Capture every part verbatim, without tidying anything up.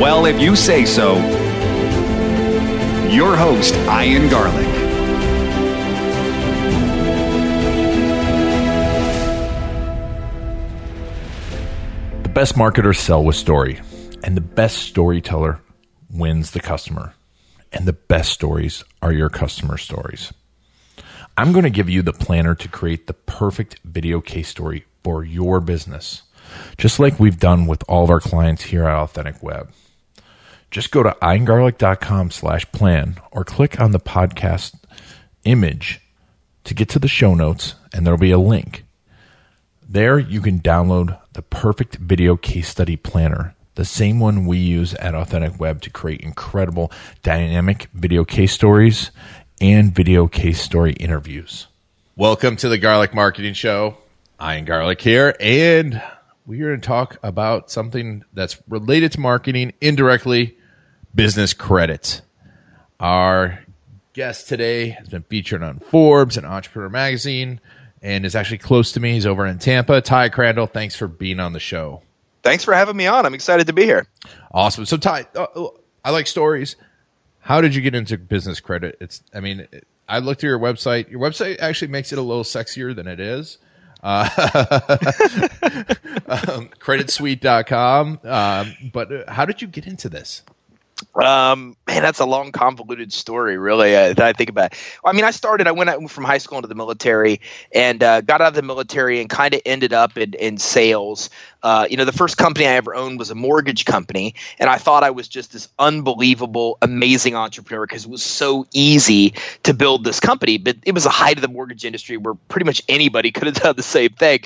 Well, if you say so. Your host, Ian Garlic. The best marketers sell with story, and the best storyteller wins the customer. And the best stories are your customer stories. I'm going to give you the planner to create the perfect video case story for your business, just like we've done with all of our clients here at Authentic Web. Just go to iangarlic.com slash plan or click on the podcast image to get to the show notes, and there'll be a link. There you can download the perfect video case study planner, the same one we use at Authentic Web to create incredible dynamic video case stories and video case story interviews. Welcome to the Garlic Marketing Show. Ian Garlic here, and we're going to talk about something that's related to marketing indirectly, business credit. Our guest today has been featured on Forbes and Entrepreneur Magazine and is actually close to me. He's over in Tampa. Ty Crandall, thanks for being on the show. Thanks for having me on. I'm excited to be here. Awesome. So, Ty, oh, I like stories. How did you get into business credit? It's, I mean, I looked at your website. Your website actually makes it a little sexier than it is. Uh, um, credit suite dot com. Um, but how did you get into this? Um, man, that's a long, convoluted story, really, uh, that I think about. I mean, I started, I went out from high school into the military and uh, got out of the military and kind of ended up in, in sales. Uh, you know, the first company I ever owned was a mortgage company, and I thought I was just this unbelievable, amazing entrepreneur because it was so easy to build this company. But it was the height of the mortgage industry where pretty much anybody could have done the same thing.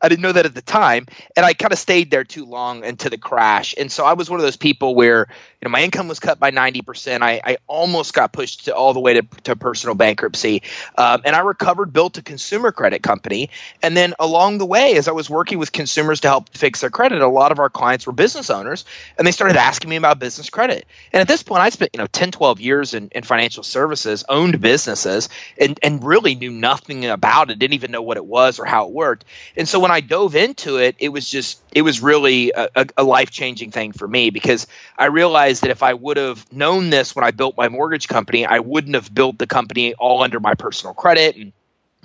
I didn't know that at the time, and I kind of stayed there too long into the crash. And so I was one of those people where, you know, my income was cut by ninety percent. I, I almost got pushed to all the way to, to personal bankruptcy, um, and I recovered, built a consumer credit company, and then along the way, as I was working with consumers to help fix their credit, a lot of our clients were business owners, and they started asking me about business credit. And at this point, I spent, you know, ten, twelve years in, in financial services, owned businesses, and, and really knew nothing about it, didn't even know what it was or how it worked. And so when I dove into it, it was just, it was really a, a, a life-changing thing for me, because I realized that if I would have known this when I built my mortgage company, I wouldn't have built the company all under my personal credit and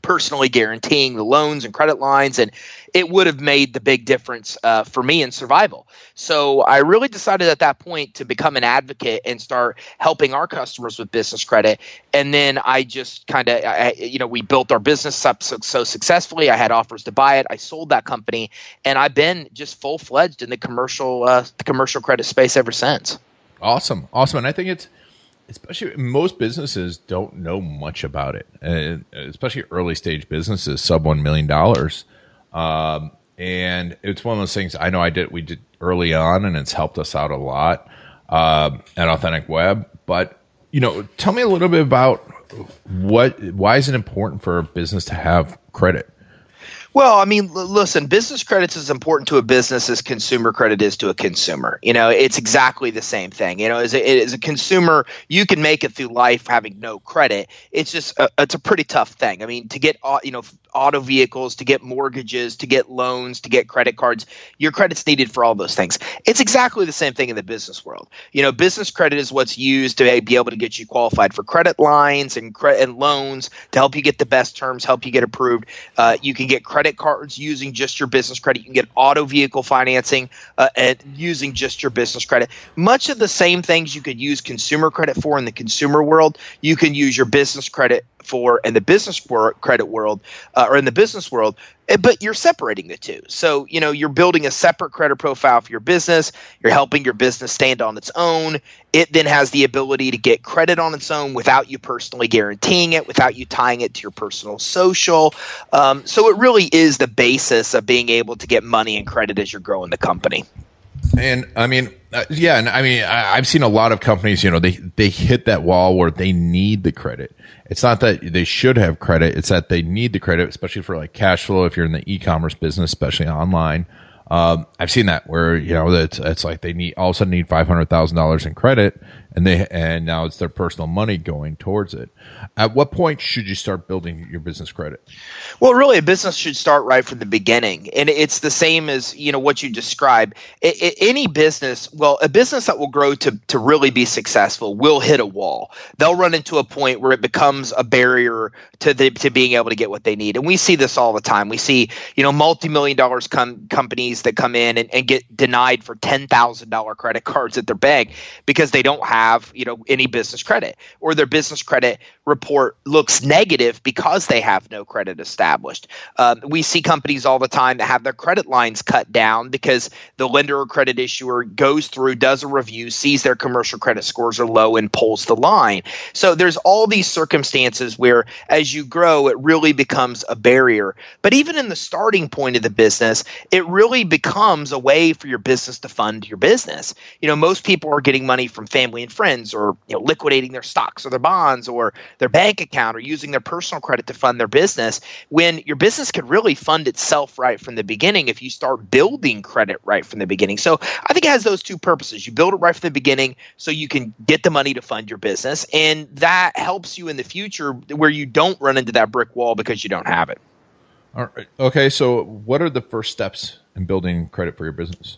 personally guaranteeing the loans and credit lines, and it would have made the big difference uh, for me in survival. So I really decided at that point to become an advocate and start helping our customers with business credit. And then I just kind of, you know, we built our business up so, so successfully. I had offers to buy it. I sold that company, and I've been just full fledged in the commercial, uh, the commercial credit space ever since. Awesome, awesome, and I think it's. Especially most businesses don't know much about it, and especially early stage businesses, sub one million dollars. Um, and it's one of those things I know I did, we did early on, and it's helped us out a lot uh, at Authentic Web. But, you know, tell me a little bit about what, why is it important for a business to have credit? Well, I mean, l- listen, business credit's as important to a business as consumer credit is to a consumer. You know, it's exactly the same thing. You know, as a, as a consumer, you can make it through life having no credit. It's just a, it's a pretty tough thing. I mean, to get, you know, auto vehicles, to get mortgages, to get loans, to get credit cards, your credit's needed for all those things. It's exactly the same thing in the business world. You know, business credit is what's used to be able to get you qualified for credit lines and credit and loans to help you get the best terms, help you get approved. Uh, you can get credit Credit cards using just your business credit. You can get auto vehicle financing uh, at using just your business credit. Much of the same things you could use consumer credit for in the consumer world, you can use your business credit for in the business credit world uh, or in the business world. But you're separating the two. So, you know, you're building a separate credit profile for your business. You're helping your business stand on its own. It then has the ability to get credit on its own without you personally guaranteeing it, without you tying it to your personal social. Um, so it really is the basis of being able to get money and credit as you're growing the company. And I mean, uh, yeah, and I mean, I, I've seen a lot of companies, you know, they, they hit that wall where they need the credit. It's not that they should have credit. It's that they need the credit, especially for like cash flow. If you're in the e-commerce business, especially online, um, I've seen that where, you know, it's, it's like they need, all of a sudden need five hundred thousand dollars in credit, and they, and now it's their personal money going towards it. At what point should you start building your business credit? Well, really, a business should start right from the beginning. And it's the same as, you know, what you describe. It, it, any business, well, a business that will grow to, to really be successful will hit a wall. They'll run into a point where it becomes a barrier to the, to being able to get what they need. And we see this all the time. We see, you know, multi-million dollars com- companies that come in and, and get denied for ten thousand dollars credit cards at their bank because they don't have, you know, any business credit, or their business credit report looks negative because they have no credit established. Um, we see companies all the time that have their credit lines cut down because the lender or credit issuer goes through, does a review, sees their commercial credit scores are low, and pulls the line. So there's all these circumstances where as you grow, it really becomes a barrier. But even in the starting point of the business, it really becomes a way for your business to fund your business. You know, most people are getting money from family and friends, or, you know, liquidating their stocks or their bonds or their bank account, or using their personal credit to fund their business, when your business could really fund itself right from the beginning if you start building credit right from the beginning. So I think it has those two purposes. You build it right from the beginning so you can get the money to fund your business, and that helps you in the future where you don't run into that brick wall because you don't have it. All right. Okay, so what are the first steps in building credit for your business?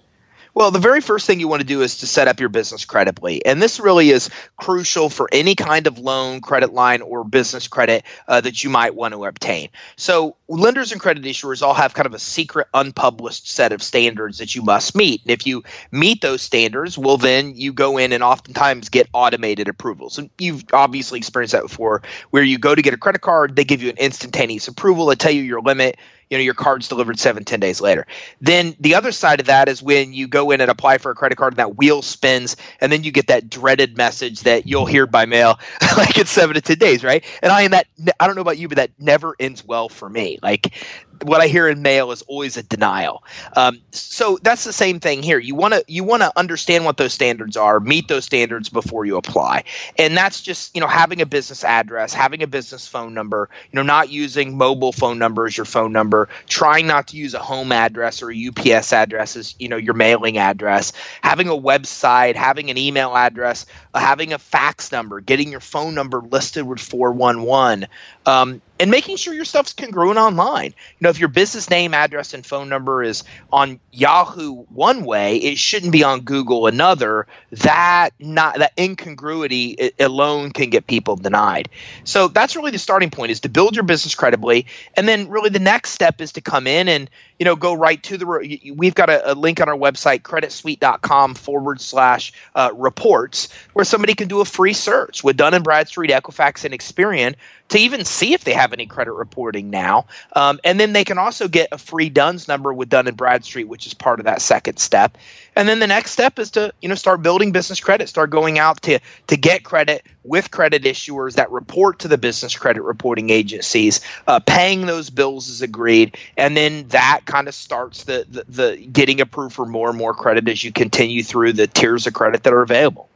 Well, the very first thing you want to do is to set up your business credibly. And this really is crucial for any kind of loan, credit line, or business credit uh, that you might want to obtain. So lenders and credit issuers all have kind of a secret, unpublished set of standards that you must meet. And if you meet those standards, well, then you go in and oftentimes get automated approvals. And you've obviously experienced that before, where you go to get a credit card, they give you an instantaneous approval, they tell you your limit. You know, your card's delivered seven, ten days later. Then the other side of that is when you go in and apply for a credit card and that wheel spins, and then you get that dreaded message that you'll hear by mail, like it's seven to ten days, right? And I am that I don't know about you, but that never ends well for me. Like what I hear in mail is always a denial. Um, so that's the same thing here. You want to you want to understand what those standards are, meet those standards before you apply, and that's just, you know, having a business address, having a business phone number, you know, not using mobile phone number as your phone number. Trying not to use a home address or a U P S address as, you know, your mailing address, having a website, having an email address, uh, having a fax number, getting your phone number listed with four one one, um, and making sure your stuff's congruent online. You know, if your business name, address, and phone number is on Yahoo one way, it shouldn't be on Google another. That not that incongruity alone can get people denied. So that's really the starting point, is to build your business credibly, and then really the next step is to come in and, you know, go right to the. We've got a, a link on our website, creditsuite.com forward slash uh, reports, where somebody can do a free search with Dun and Bradstreet, Equifax, and Experian to even see if they have any credit reporting now. Um, and then they can also get a free Dun's number with Dun and Bradstreet, which is part of that second step. And then the next step is to, you know, start building business credit, start going out to to get credit with credit issuers that report to the business credit reporting agencies, uh, paying those bills as agreed. And then that kind of starts the, the, the getting approved for more and more credit as you continue through the tiers of credit that are available.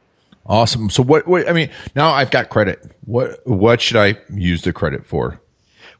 Awesome. So what, what, I mean, now I've got credit. What, what should I use the credit for?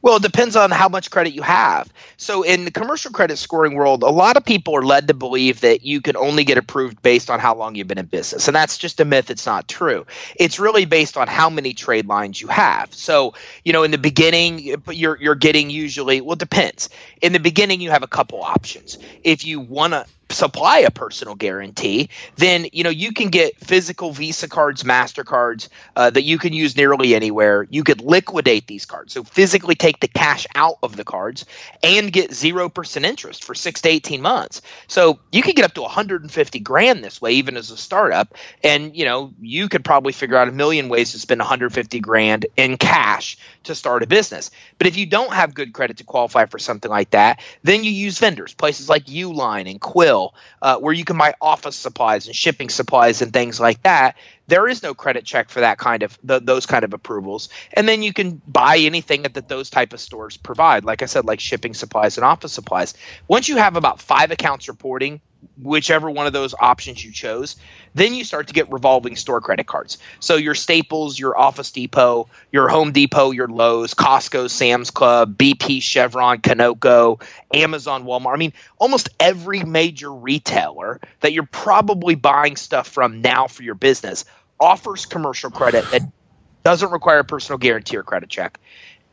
Well, it depends on how much credit you have. So in the commercial credit scoring world, a lot of people are led to believe that you can only get approved based on how long you've been in business. And that's just a myth. It's not true. It's really based on how many trade lines you have. So, you know, in the beginning, you're you're getting usually – well, it depends. In the beginning, you have a couple options. If you want to – supply a personal guarantee, then, you know, you can get physical Visa cards, MasterCards uh, that you can use nearly anywhere. You could liquidate these cards. So physically take the cash out of the cards and get zero percent interest for six to eighteen months. So you can get up to one hundred fifty grand this way, even as a startup. And, you know, you could probably figure out a million ways to spend one hundred fifty grand in cash to start a business. But if you don't have good credit to qualify for something like that, then you use vendors, places like Uline and Quill, Uh, where you can buy office supplies and shipping supplies and things like that There is no credit check for that kind of the, those kind of approvals. And then you can buy anything that, that those type of stores provide. Like I said, like shipping supplies and office supplies. Once you have about five accounts reporting, whichever one of those options you chose, then you start to get revolving store credit cards. So your Staples, your Office Depot, your Home Depot, your Lowe's, Costco, Sam's Club, B P, Chevron, Conoco, Amazon, Walmart. I mean, almost every major retailer that you're probably buying stuff from now for your business offers commercial credit that doesn't require a personal guarantee or credit check.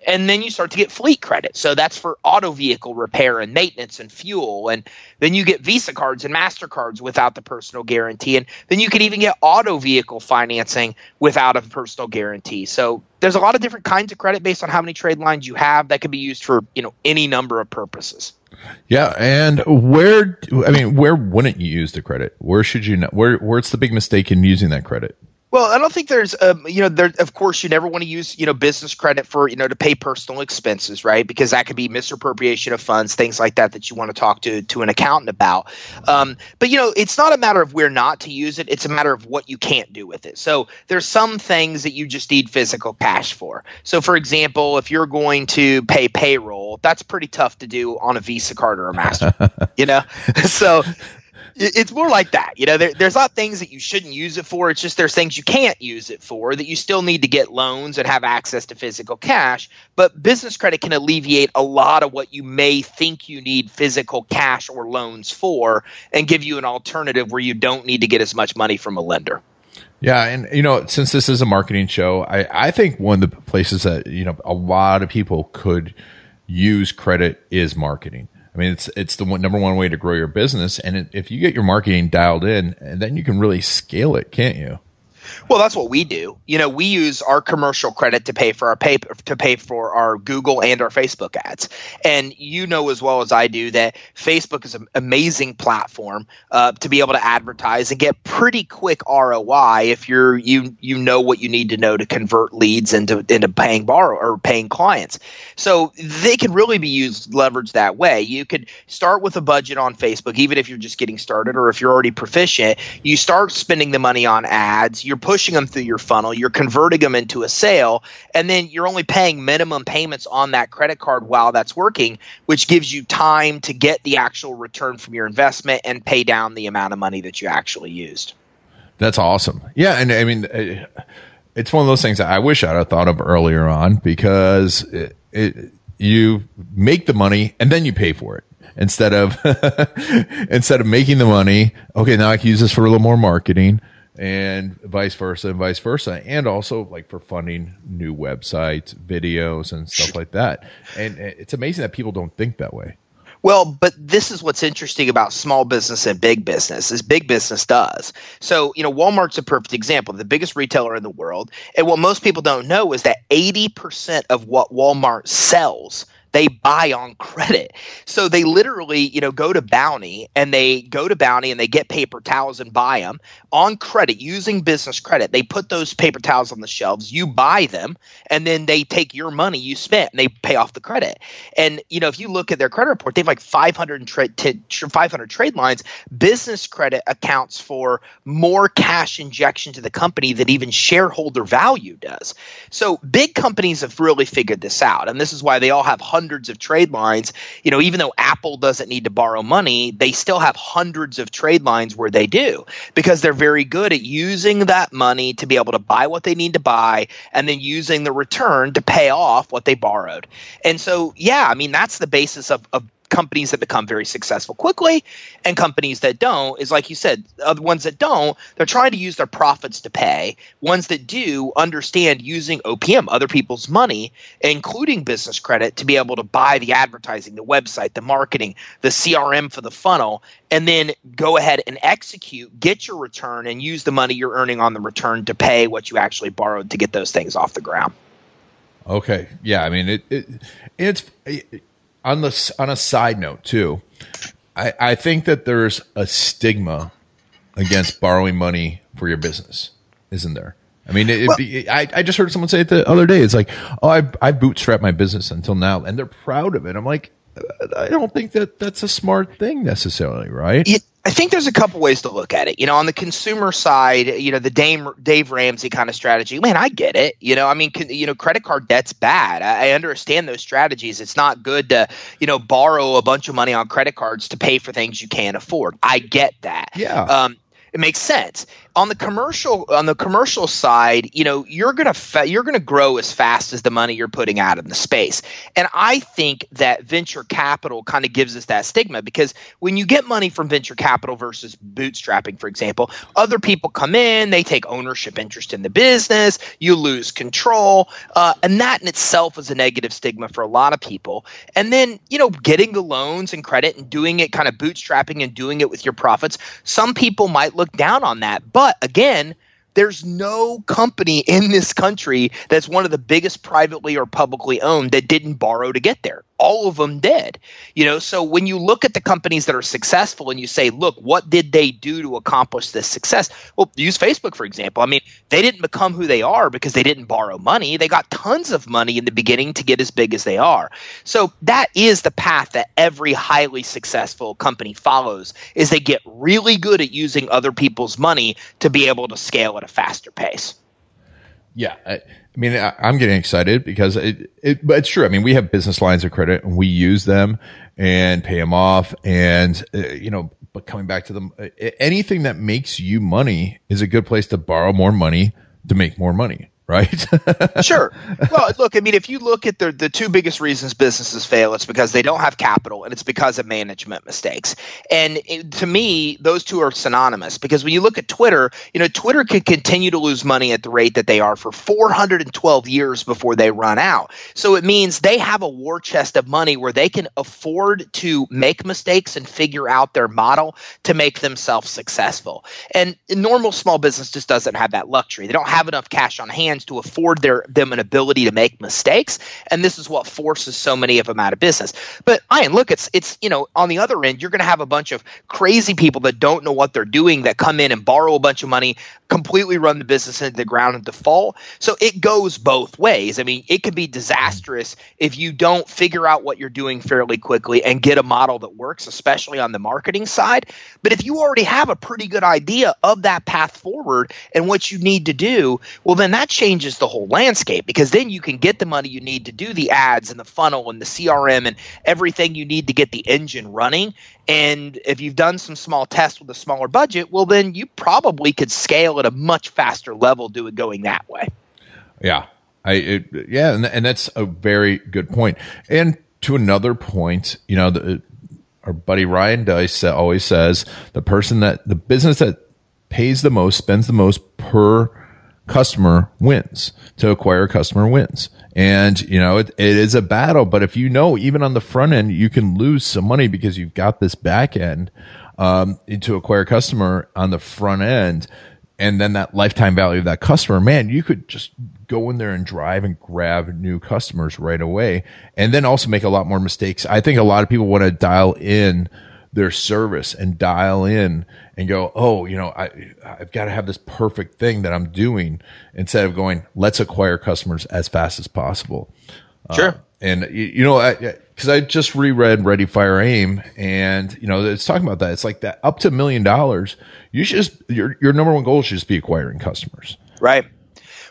And then you start to get fleet credit. So that's for auto vehicle repair and maintenance and fuel. And then you get Visa cards and MasterCards without the personal guarantee. And then you can even get auto vehicle financing without a personal guarantee. So there's a lot of different kinds of credit based on how many trade lines you have that can be used for, you know, any number of purposes. Yeah. And where, I mean, where wouldn't you use the credit? Where should you not, where, where's the big mistake in using that credit? Well, I don't think there's, um, you know, there. Of course, you never want to use, you know, business credit for, you know, to pay personal expenses, right? Because that could be misappropriation of funds, things like that, that you want to talk to to an accountant about. Um, but, you know, it's not a matter of where not to use it. It's a matter of what you can't do with it. So there's some things that you just need physical cash for. So, for example, if you're going to pay payroll, that's pretty tough to do on a Visa card or a Master, you know? So it's more like that. You know, there, there's not things that you shouldn't use it for. It's just there's things you can't use it for that you still need to get loans and have access to physical cash. But business credit can alleviate a lot of what you may think you need physical cash or loans for and give you an alternative where you don't need to get as much money from a lender. Yeah. And, you know, since this is a marketing show, I, I think one of the places that, you know, a lot of people could use credit is marketing. I mean, it's it's the one, number one way to grow your business. And it, if you get your marketing dialed in, and then you can really scale it, can't you? Well, that's what we do. You know, we use our commercial credit to pay for our pay, to pay for our Google and our Facebook ads. And you know as well as I do that Facebook is an amazing platform uh, to be able to advertise and get pretty quick R O I if you're you you know what you need to know to convert leads into into paying borrow or paying clients. So they can really be used leveraged that way. You could start with a budget on Facebook, even if you're just getting started or if you're already proficient. You start spending the money on ads. You're pushing them through your funnel, you're converting them into a sale, and then you're only paying minimum payments on that credit card while that's working, which gives you time to get the actual return from your investment and pay down the amount of money that you actually used. That's awesome. Yeah, and I mean, it's one of those things that I wish I'd have thought of earlier on because it, it, you make the money and then you pay for it. Instead of instead of making the money, okay, now I can use this for a little more marketing. And vice versa and vice versa. And also like for funding new websites, videos and stuff like that. And it's amazing that people don't think that way. Well, but this is what's interesting about small business and big business is big business does. So, you know, Walmart's a perfect example, the biggest retailer in the world. And what most people don't know is that eighty percent of what Walmart sells they buy on credit. So they literally, you know, go to Bounty and they go to Bounty and they get paper towels and buy them on credit using business credit. They put those paper towels on the shelves, you buy them, and then they take your money you spent and they pay off the credit. And, you know, if you look at their credit report, they have like five hundred, tra- t- five hundred trade lines. Business credit accounts for more cash injection to the company than even shareholder value does. So big companies have really figured this out. And this is why they all have hundreds Hundreds of trade lines. You know, even though Apple doesn't need to borrow money, they still have hundreds of trade lines where they do because they're very good at using that money to be able to buy what they need to buy and then using the return to pay off what they borrowed. And so, yeah, I mean, that's the basis of, of companies that become very successful quickly and companies that don't is like you said, the ones that don't, they're trying to use their profits to pay. Ones that do understand using O P M, other people's money, including business credit, to be able to buy the advertising, the website, the marketing, the C R M for the funnel, and then go ahead and execute, get your return, and use the money you're earning on the return to pay what you actually borrowed to get those things off the ground. Okay. Yeah. I mean, it, it it's it, on the on a side note too, I, I think that there's a stigma against borrowing money for your business, isn't there? I mean, it, well, it, I I just heard someone say it the other day. It's like, oh, I I bootstrapped my business until now, and they're proud of it. I'm like, I don't think that that's a smart thing necessarily, right? It, I think there's a couple ways to look at it. You know, on the consumer side, you know, the Dame, Dave Ramsey kind of strategy, man, I get it. You know, I mean, can, you know, credit card debt's bad. I, I understand those strategies. It's not good to, you know, borrow a bunch of money on credit cards to pay for things you can't afford. I get that. Yeah. Um, it makes sense. On the commercial, on the commercial side, you know, you're gonna fa- you're gonna grow as fast as the money you're putting out in the space, and I think that venture capital kind of gives us that stigma because when you get money from venture capital versus bootstrapping, for example, other people come in, they take ownership interest in the business, you lose control, uh, and that in itself is a negative stigma for a lot of people. And then, you know, getting the loans and credit and doing it kind of bootstrapping and doing it with your profits, some people might look down on that, but But again, there's no company in this country that's one of the biggest privately or publicly owned that didn't borrow to get there. All of them did. You know, so when you look at the companies that are successful and you say, look, what did they do to accomplish this success? Well, use Facebook, for example. I mean, they didn't become who they are because they didn't borrow money. They got tons of money in the beginning to get as big as they are. So that is the path that every highly successful company follows, is they get really good at using other people's money to be able to scale at a faster pace. Yeah. I, I mean, I, I'm getting excited because it, it, but it's true. I mean, we have business lines of credit and we use them and pay them off. And, uh, you know, but coming back to them, uh, anything that makes you money is a good place to borrow more money to make more money. Right? Sure. Well, look, I mean, if you look at the the two biggest reasons businesses fail, it's because they don't have capital and it's because of management mistakes. And it, to me, those two are synonymous because when you look at Twitter, you know, Twitter can continue to lose money at the rate that they are for four hundred twelve years before they run out. So it means they have a war chest of money where they can afford to make mistakes and figure out their model to make themselves successful. And a normal small business just doesn't have that luxury. They don't have enough cash on hand to afford their them an ability to make mistakes, and this is what forces so many of them out of business. But Ian, look, it's it's you know, on the other end, you're going to have a bunch of crazy people that don't know what they're doing that come in and borrow a bunch of money, completely run the business into the ground and default. So it goes both ways. I mean, it could be disastrous if you don't figure out what you're doing fairly quickly and get a model that works, especially on the marketing side. But if you already have a pretty good idea of that path forward and what you need to do, well, then that changes changes the whole landscape, because then you can get the money you need to do the ads and the funnel and the C R M and everything you need to get the engine running. And if you've done some small tests with a smaller budget, well, then you probably could scale at a much faster level doing going that way. Yeah, I it, yeah, and, and that's a very good point. And to another point, you know, the, our buddy Ryan Dice always says the person that the business that pays the most spends the most per customer wins. To acquire a customer wins. And, you know, it, it is a battle, but if you know, even on the front end, you can lose some money because you've got this back end um, to acquire a customer on the front end. And then that lifetime value of that customer, man, you could just go in there and drive and grab new customers right away. And then also make a lot more mistakes. I think a lot of people want to dial in their service and dial in and go, oh, you know, I, I've got to have this perfect thing that I'm doing, instead of going, let's acquire customers as fast as possible. Sure. Uh, and, you, you know, I, cause I just reread Ready, Fire, Aim, and, you know, it's talking about that. It's like that up to a million dollars. You should just, your, your number one goal should just be acquiring customers. Right.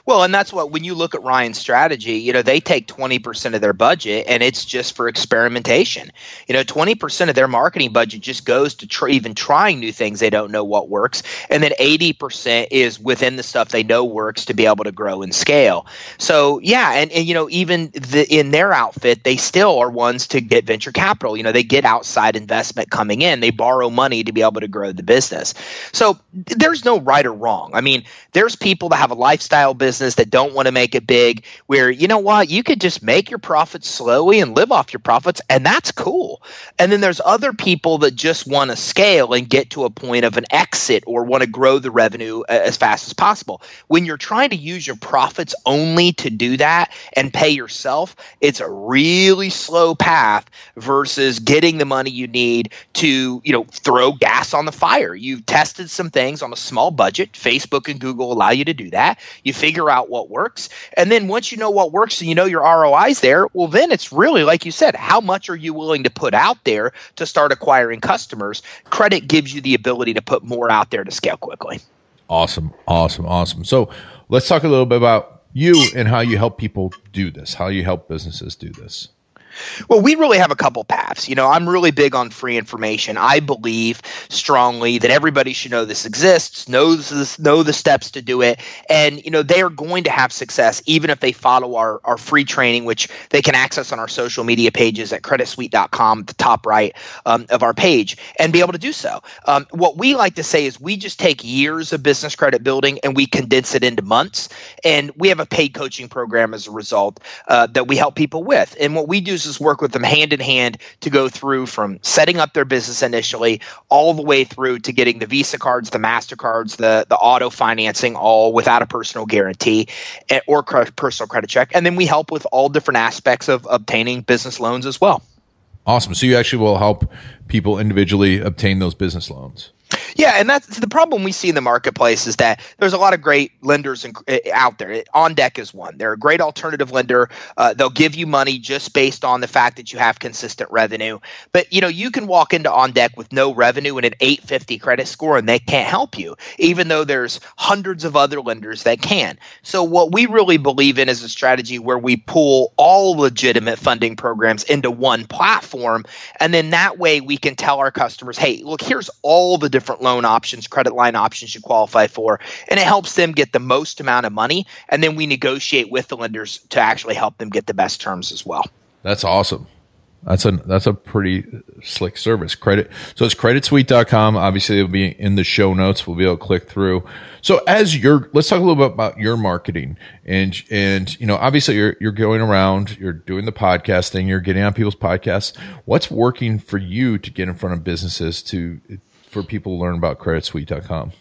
Well, and that's what, when you look at Ryan's strategy, you know, they take twenty percent of their budget and it's just for experimentation. You know, twenty percent of their marketing budget just goes to tr- even trying new things they don't know what works. And then eighty percent is within the stuff they know works to be able to grow and scale. So, yeah. And, and you know, even the, in their outfit, they still are ones to get venture capital. You know, they get outside investment coming in. They borrow money to be able to grow the business. So there's no right or wrong. I mean, there's people that have a lifestyle business that don't want to make it big, where, you know what, you could just make your profits slowly and live off your profits, and that's cool. And then there's other people that just want to scale and get to a point of an exit or want to grow the revenue as fast as possible. When you're trying to use your profits only to do that and pay yourself, it's a really slow path versus getting the money you need to, you know, throw gas on the fire. You've tested some things on a small budget. Facebook and Google allow you to do that. You figure figure out what works. And then once you know what works and you know your R O I's there, well, then it's really, like you said, how much are you willing to put out there to start acquiring customers? Credit gives you the ability to put more out there to scale quickly. Awesome, awesome, awesome. So let's talk a little bit about you and how you help people do this, how you help businesses do this. Well, we really have a couple paths. You know, I'm really big on free information. I believe strongly that everybody should know this exists, knows this, know the steps to do it. And, you know, they are going to have success even if they follow our, our free training, which they can access on our social media pages at credit suite dot com, the top right um, of our page, and be able to do so. Um, what we like to say is we just take years of business credit building and we condense it into months. And we have a paid coaching program as a result uh, that we help people with. And what we do is work with them hand in hand to go through from setting up their business initially all the way through to getting the Visa cards, the MasterCards, the, the auto financing, all without a personal guarantee or personal credit check. And then we help with all different aspects of obtaining business loans as well. Awesome. So you actually will help people individually obtain those business loans. Yeah, and that's the problem we see in the marketplace is that there's a lot of great lenders in, out there. On Deck is one. They're a great alternative lender. Uh, they'll give you money just based on the fact that you have consistent revenue. But, you know, you can walk into On Deck with no revenue and an eight fifty credit score, and they can't help you, even though there's hundreds of other lenders that can. So what we really believe in is a strategy where we pull all legitimate funding programs into one platform, and then that way we can tell our customers, hey, look, here's all the different different loan options, credit line options you qualify for, and it helps them get the most amount of money, and then we negotiate with the lenders to actually help them get the best terms as well. That's awesome. That's a that's a pretty slick service. Credit. So it's credit suite dot com. Obviously, it'll be in the show notes. We'll be able to click through. So as your let's talk a little bit about your marketing and and you know obviously you're you're going around, you're doing the podcast thing, you're getting on people's podcasts. What's working for you to get in front of businesses to for people to learn about credit suite dot com?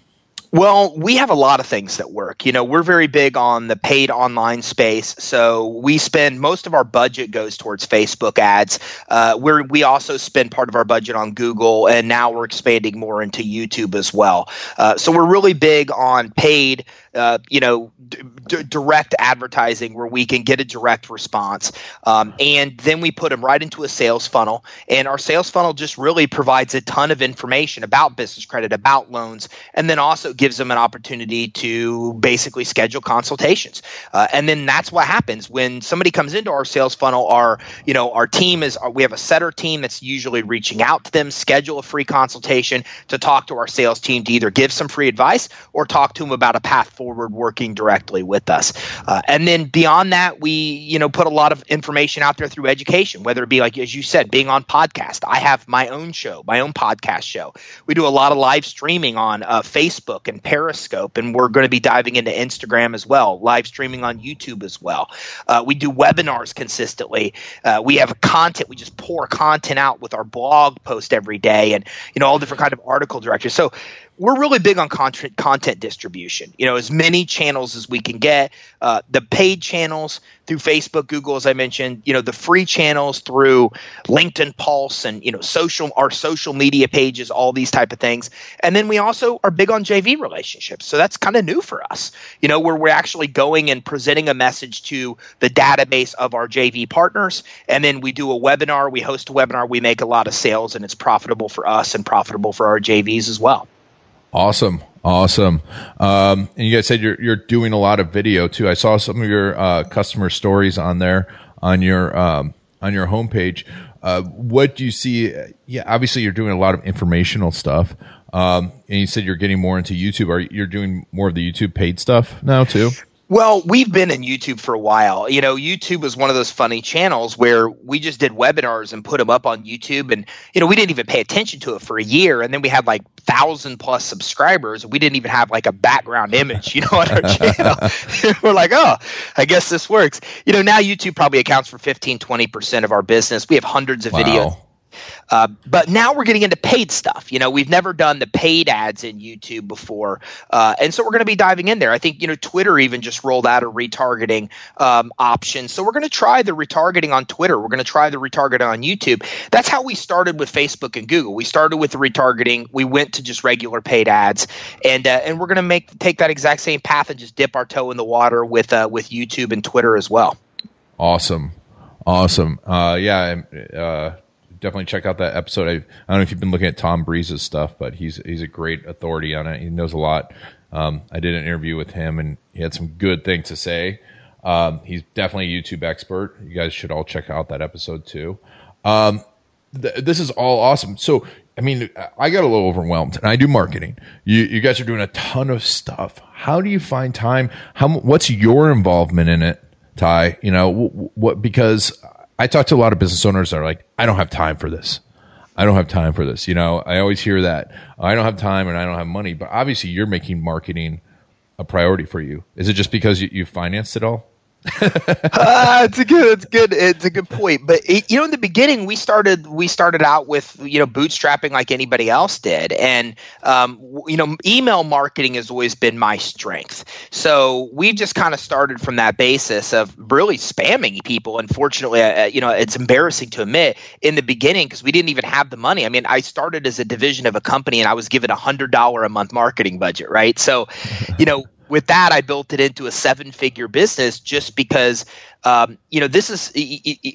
Well, we have a lot of things that work. You know, we're very big on the paid online space. So we spend most of our budget goes towards Facebook ads. Uh, we're, we also spend part of our budget on Google, and now we're expanding more into YouTube as well. Uh, so we're really big on paid, uh, you know, d- d- direct advertising where we can get a direct response. Um, and then we put them right into a sales funnel. And our sales funnel just really provides a ton of information about business credit, about loans, and then also gives them an opportunity to basically schedule consultations. Uh, and then that's what happens when somebody comes into our sales funnel. Our, you know, our team is, we have a setter team that's usually reaching out to them, schedule a free consultation to talk to our sales team to either give some free advice or talk to them about a path forward working directly with us. Uh, and then beyond that, we, you know, put a lot of information out there through education, whether it be like, as you said, being on podcast. I have my own show, my own podcast show. We do a lot of live streaming on uh, Facebook and Periscope, and we're going to be diving into Instagram as well, live streaming on YouTube as well. Uh, we do webinars consistently. Uh, we have content. We just pour content out with our blog post every day and, you know, all different kind of article directories. So we're really big on content, content distribution, you know, as many channels as we can get, uh, the paid channels through Facebook, Google, as I mentioned, you know, the free channels through LinkedIn Pulse and, you know, social, our social media pages, all these type of things. And then we also are big on J V relationships. So that's kind of new for us, you know, where we're actually going and presenting a message to the database of our J V partners. And then we do a webinar, we host a webinar, we make a lot of sales, and it's profitable for us and profitable for our J Vs as well. Awesome. Awesome. Um, and you guys said you're, you're doing a lot of video too. I saw some of your, uh, customer stories on there on your, um, on your homepage. Uh, what do you see? Yeah, obviously you're doing a lot of informational stuff. Um, and you said you're getting more into YouTube. Are you doing more of the YouTube paid stuff now too? Well, we've been in YouTube for a while. You know, YouTube was one of those funny channels where we just did webinars and put them up on YouTube. And, you know, we didn't even pay attention to it for a year. And then we had like thousand plus subscribers. We didn't even have like a background image, you know, on our channel. We're like, oh, I guess this works. You know, now YouTube probably accounts for fifteen, twenty percent of our business. We have hundreds of wow. videos. Uh, but now we're getting into paid stuff. You know, we've never done the paid ads in YouTube before. Uh, and so we're going to be diving in there. I think, you know, Twitter even just rolled out a retargeting um, option. So we're going to try the retargeting on Twitter. We're going to try the retargeting on YouTube. That's how we started with Facebook and Google. We started with the retargeting. We went to just regular paid ads. And uh, and we're going to make take that exact same path and just dip our toe in the water with uh, with YouTube and Twitter as well. Awesome. Awesome. Uh, yeah. Uh Definitely check out that episode. I, I don't know if you've been looking at Tom Breeze's stuff, but he's he's a great authority on it. He knows a lot. Um, I did an interview with him, and he had some good things to say. Um, he's definitely a YouTube expert. You guys should all check out that episode too. Um, th- this is all awesome. So, I mean, I got a little overwhelmed, and I do marketing. You, you guys are doing a ton of stuff. How do you find time? How what's your involvement in it, Ty? You know what, what because. I talk to a lot of business owners that are like, I don't have time for this. I don't have time for this. You know, I always hear that. I don't have time and I don't have money. But obviously, you're making marketing a priority for you. Is it just because you, you financed it all? uh, it's a good, it's good, it's a good point. But it, you know, in the beginning, we started, we started out with you know bootstrapping like anybody else did, and um, you know, email marketing has always been my strength. So we just kind of started from that basis of really spamming people. Unfortunately, uh, you know, it's embarrassing to admit in the beginning because we didn't even have the money. I mean, I started as a division of a company, and I was given a hundred dollar a month marketing budget, right? So, you know. With that, I built it into a seven-figure business just because, um, you know, this is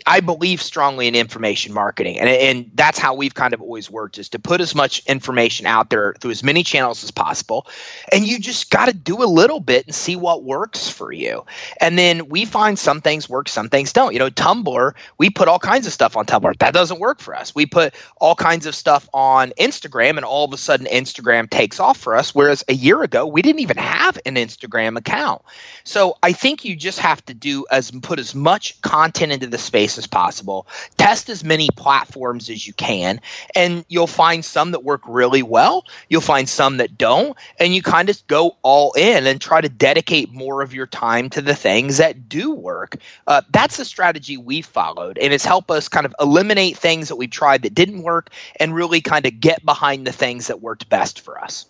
– I believe strongly in information marketing, and, and that's how we've kind of always worked is to put as much information out there through as many channels as possible, and you just got to do a little bit and see what works for you. And then we find some things work, some things don't. You know, Tumblr, we put all kinds of stuff on Tumblr. That doesn't work for us. We put all kinds of stuff on Instagram, and all of a sudden Instagram takes off for us, whereas a year ago we didn't even have an Instagram account. So I think you just have to do as put as much content into the space as possible, test as many platforms as you can, and you'll find some that work really well, you'll find some that don't, and you kind of go all in and try to dedicate more of your time to the things that do work. Uh, that's the strategy we followed, and it's helped us kind of eliminate things that we tried that didn't work and really kind of get behind the things that worked best for us.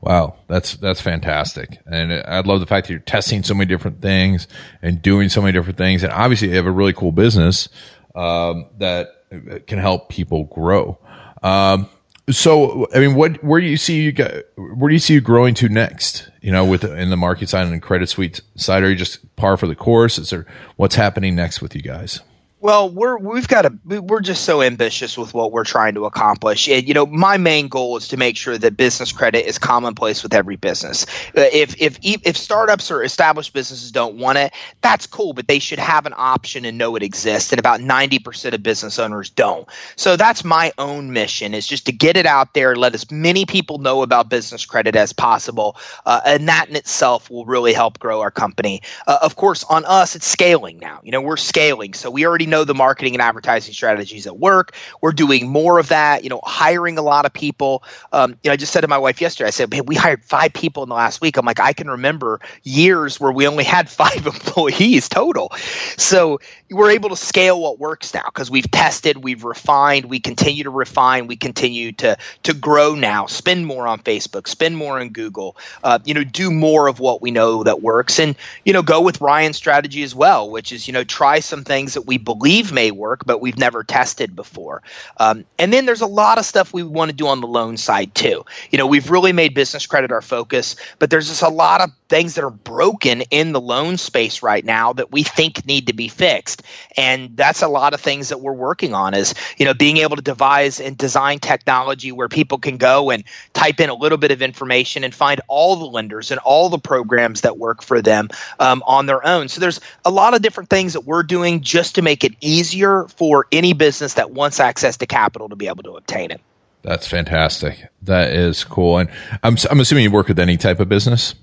Wow, that's that's fantastic. And I love the fact that you're testing so many different things and doing so many different things. And obviously, you have a really cool business um, that can help people grow. Um, so, I mean, what where do you see you got, where do you see you growing to next? You know, with in the market side and the credit suite side, are you just par for the course? Is there what's happening next with you guys? Well, we're we've got a we're just so ambitious with what we're trying to accomplish. And you know, my main goal is to make sure that business credit is commonplace with every business. If if if startups or established businesses don't want it, that's cool, but they should have an option and know it exists. And about ninety percent of business owners don't. So that's my own mission is just to get it out there, let as many people know about business credit as possible, uh, and that in itself will really help grow our company. Uh, of course, on us, it's scaling now. You know, we're scaling, so we already know the marketing and advertising strategies at work. We're doing more of that, you know, hiring a lot of people. Um, you know, I just said to my wife yesterday, I said, man, we hired five people in the last week. I'm like, I can remember years where we only had five employees total. So we're able to scale what works now because we've tested, we've refined, we continue to refine, we continue to to grow now, spend more on Facebook, spend more on Google, uh, you know, do more of what we know that works and, you know, go with Ryan's strategy as well, which is, you know, try some things that we believe believe may work, but we've never tested before. Um, and then there's a lot of stuff we want to do on the loan side too. You know, we've really made business credit our focus, but there's just a lot of things that are broken in the loan space right now that we think need to be fixed. And that's a lot of things that we're working on is, you know, being able to devise and design technology where people can go and type in a little bit of information and find all the lenders and all the programs that work for them um, on their own. So there's a lot of different things that we're doing just to make it easier for any business that wants access to capital to be able to obtain it. That's fantastic. That is cool. And I'm I'm assuming you work with any type of business?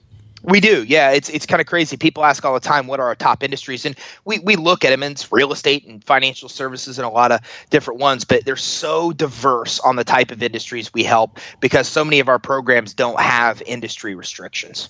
We do. Yeah. It's it's kind of crazy. People ask all the time, what are our top industries? And we, we look at them and it's real estate and financial services and a lot of different ones, but they're so diverse on the type of industries we help because so many of our programs don't have industry restrictions.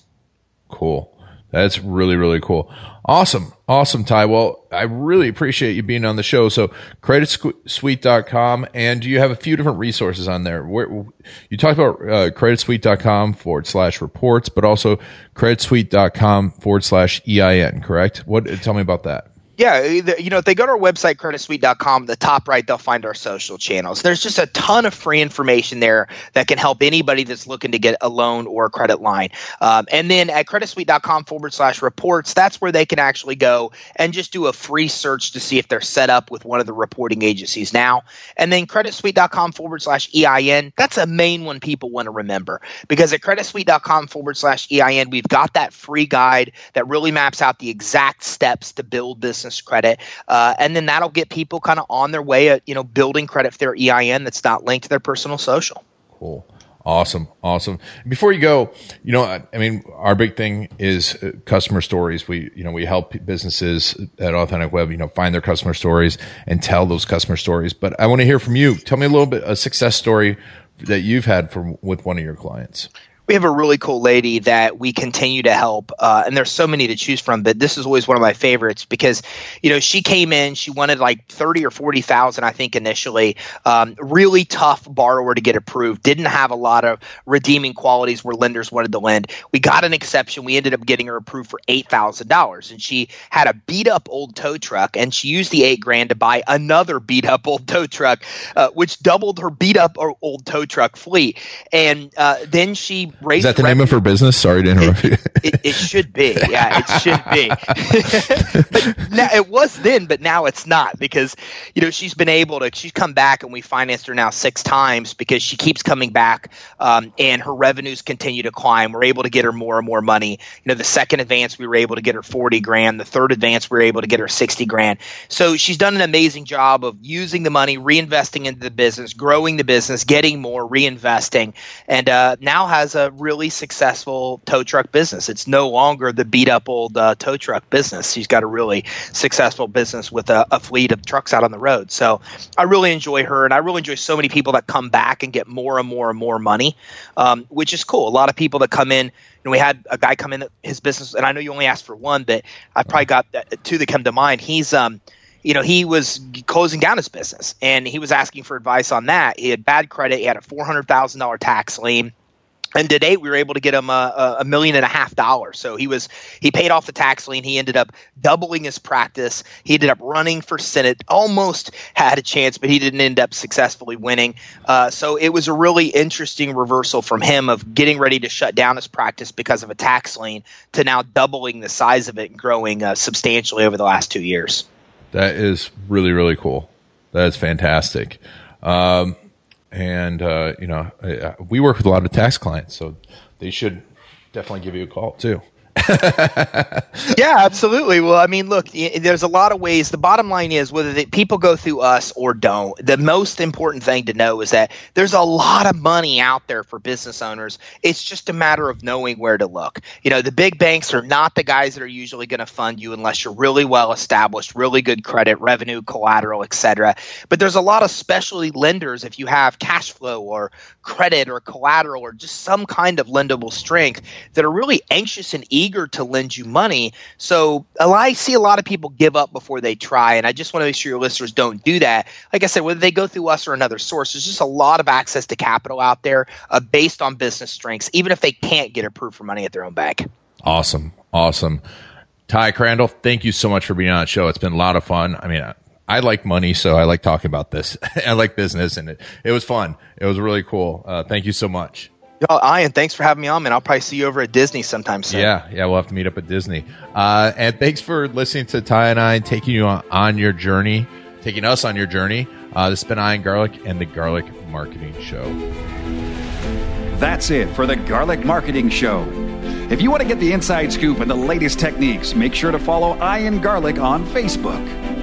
Cool. That's really, really cool. Awesome. Awesome, Ty. Well, I really appreciate you being on the show. So credit suite dot com, and you have a few different resources on there. Where, you talked about uh, credit suite dot com forward slash reports, but also credit suite dot com forward slash E I N, correct? What? Tell me about that. Yeah, you know, if they go to our website, credit suite dot com, the top right, they'll find our social channels. There's just a ton of free information there that can help anybody that's looking to get a loan or a credit line. Um, and then at credit suite dot com forward slash reports, that's where they can actually go and just do a free search to see if they're set up with one of the reporting agencies now. And then credit suite dot com forward slash E I N, that's a main one people want to remember, because at credit suite dot com forward slash E I N, we've got that free guide that really maps out the exact steps to build this credit. Uh, and then that'll get people kind of on their way at, you know, building credit for their E I N that's not linked to their personal social. Cool. Awesome. Awesome. Before you go, you know, I, I mean, our big thing is uh, customer stories. We, you know, we help businesses at Authentic Web, you know, find their customer stories and tell those customer stories. But I want to hear from you. Tell me a little bit, a success story that you've had from with one of your clients. We have a really cool lady that we continue to help, uh, and there's so many to choose from, but this is always one of my favorites because, you know, she came in, she wanted like thirty or forty thousand, I think, initially. Um, really tough borrower to get approved. Didn't have a lot of redeeming qualities where lenders wanted to lend. We got an exception. We ended up getting her approved for eight thousand dollars, and she had a beat up old tow truck, and she used the eight grand to buy another beat up old tow truck, uh, which doubled her beat up old tow truck fleet, and uh, then she. Is that the revenue. Name of her business? Sorry to interrupt it, you. It, it should be. Yeah, it should be. But now, it was then, but now it's not, because, you know, she's been able to – she's come back, and we financed her now six times because she keeps coming back, um, and her revenues continue to climb. We're able to get her more and more money. You know, the second advance, we were able to get her forty grand. The third advance, we were able to get her sixty grand. So she's done an amazing job of using the money, reinvesting into the business, growing the business, getting more, reinvesting, and uh, now has a really successful tow truck business. It's no longer the beat up old uh, tow truck business. She's got a really successful business with a, a fleet of trucks out on the road. So I really enjoy her, and I really enjoy so many people that come back and get more and more and more money, um, which is cool. A lot of people that come in, and we had a guy come in, his business, and I know you only asked for one, but I probably got two that come to mind. He's um, you know, he was closing down his business, and he was asking for advice on that. He had bad credit. He had a four hundred thousand dollars tax lien. And today we were able to get him a, a million and a half dollars. So he was he paid off the tax lien. He ended up doubling his practice. He ended up running for Senate, almost had a chance, but he didn't end up successfully winning. Uh, so it was a really interesting reversal from him of getting ready to shut down his practice because of a tax lien to now doubling the size of it and growing uh, substantially over the last two years. That is really, really cool. That's fantastic. Um And, uh, you know, we work with a lot of tax clients, so they should definitely give you a call too. Yeah, absolutely. Well, I mean, look, there's a lot of ways. The bottom line is whether the people go through us or don't, the most important thing to know is that there's a lot of money out there for business owners. It's just a matter of knowing where to look. You know, the big banks are not the guys that are usually going to fund you unless you're really well established, really good credit, revenue, collateral, et cetera. But there's a lot of specialty lenders. If you have cash flow or credit or collateral or just some kind of lendable strength, that are really anxious and eager eager to lend you money. So I see a lot of people give up before they try, and I just want to make sure your listeners don't do that. Like I said, whether they go through us or another source, there's just a lot of access to capital out there uh, based on business strengths, even if they can't get approved for money at their own bank. Awesome. Awesome. Ty Crandall, thank you so much for being on the show. It's been a lot of fun. I mean, I, I like money, so I like talking about this. I like business, and it, it was fun. It was really cool. Uh, thank you so much. Yo, Ian, thanks for having me on, man. I'll probably see you over at Disney sometime soon. Yeah, yeah, we'll have to meet up at Disney. Uh, and thanks for listening to Ty and I, taking you on, on your journey, taking us on your journey. Uh, this has been Ian Garlic and the Garlic Marketing Show. That's it for the Garlic Marketing Show. If you want to get the inside scoop and the latest techniques, make sure to follow Ian Garlic on Facebook.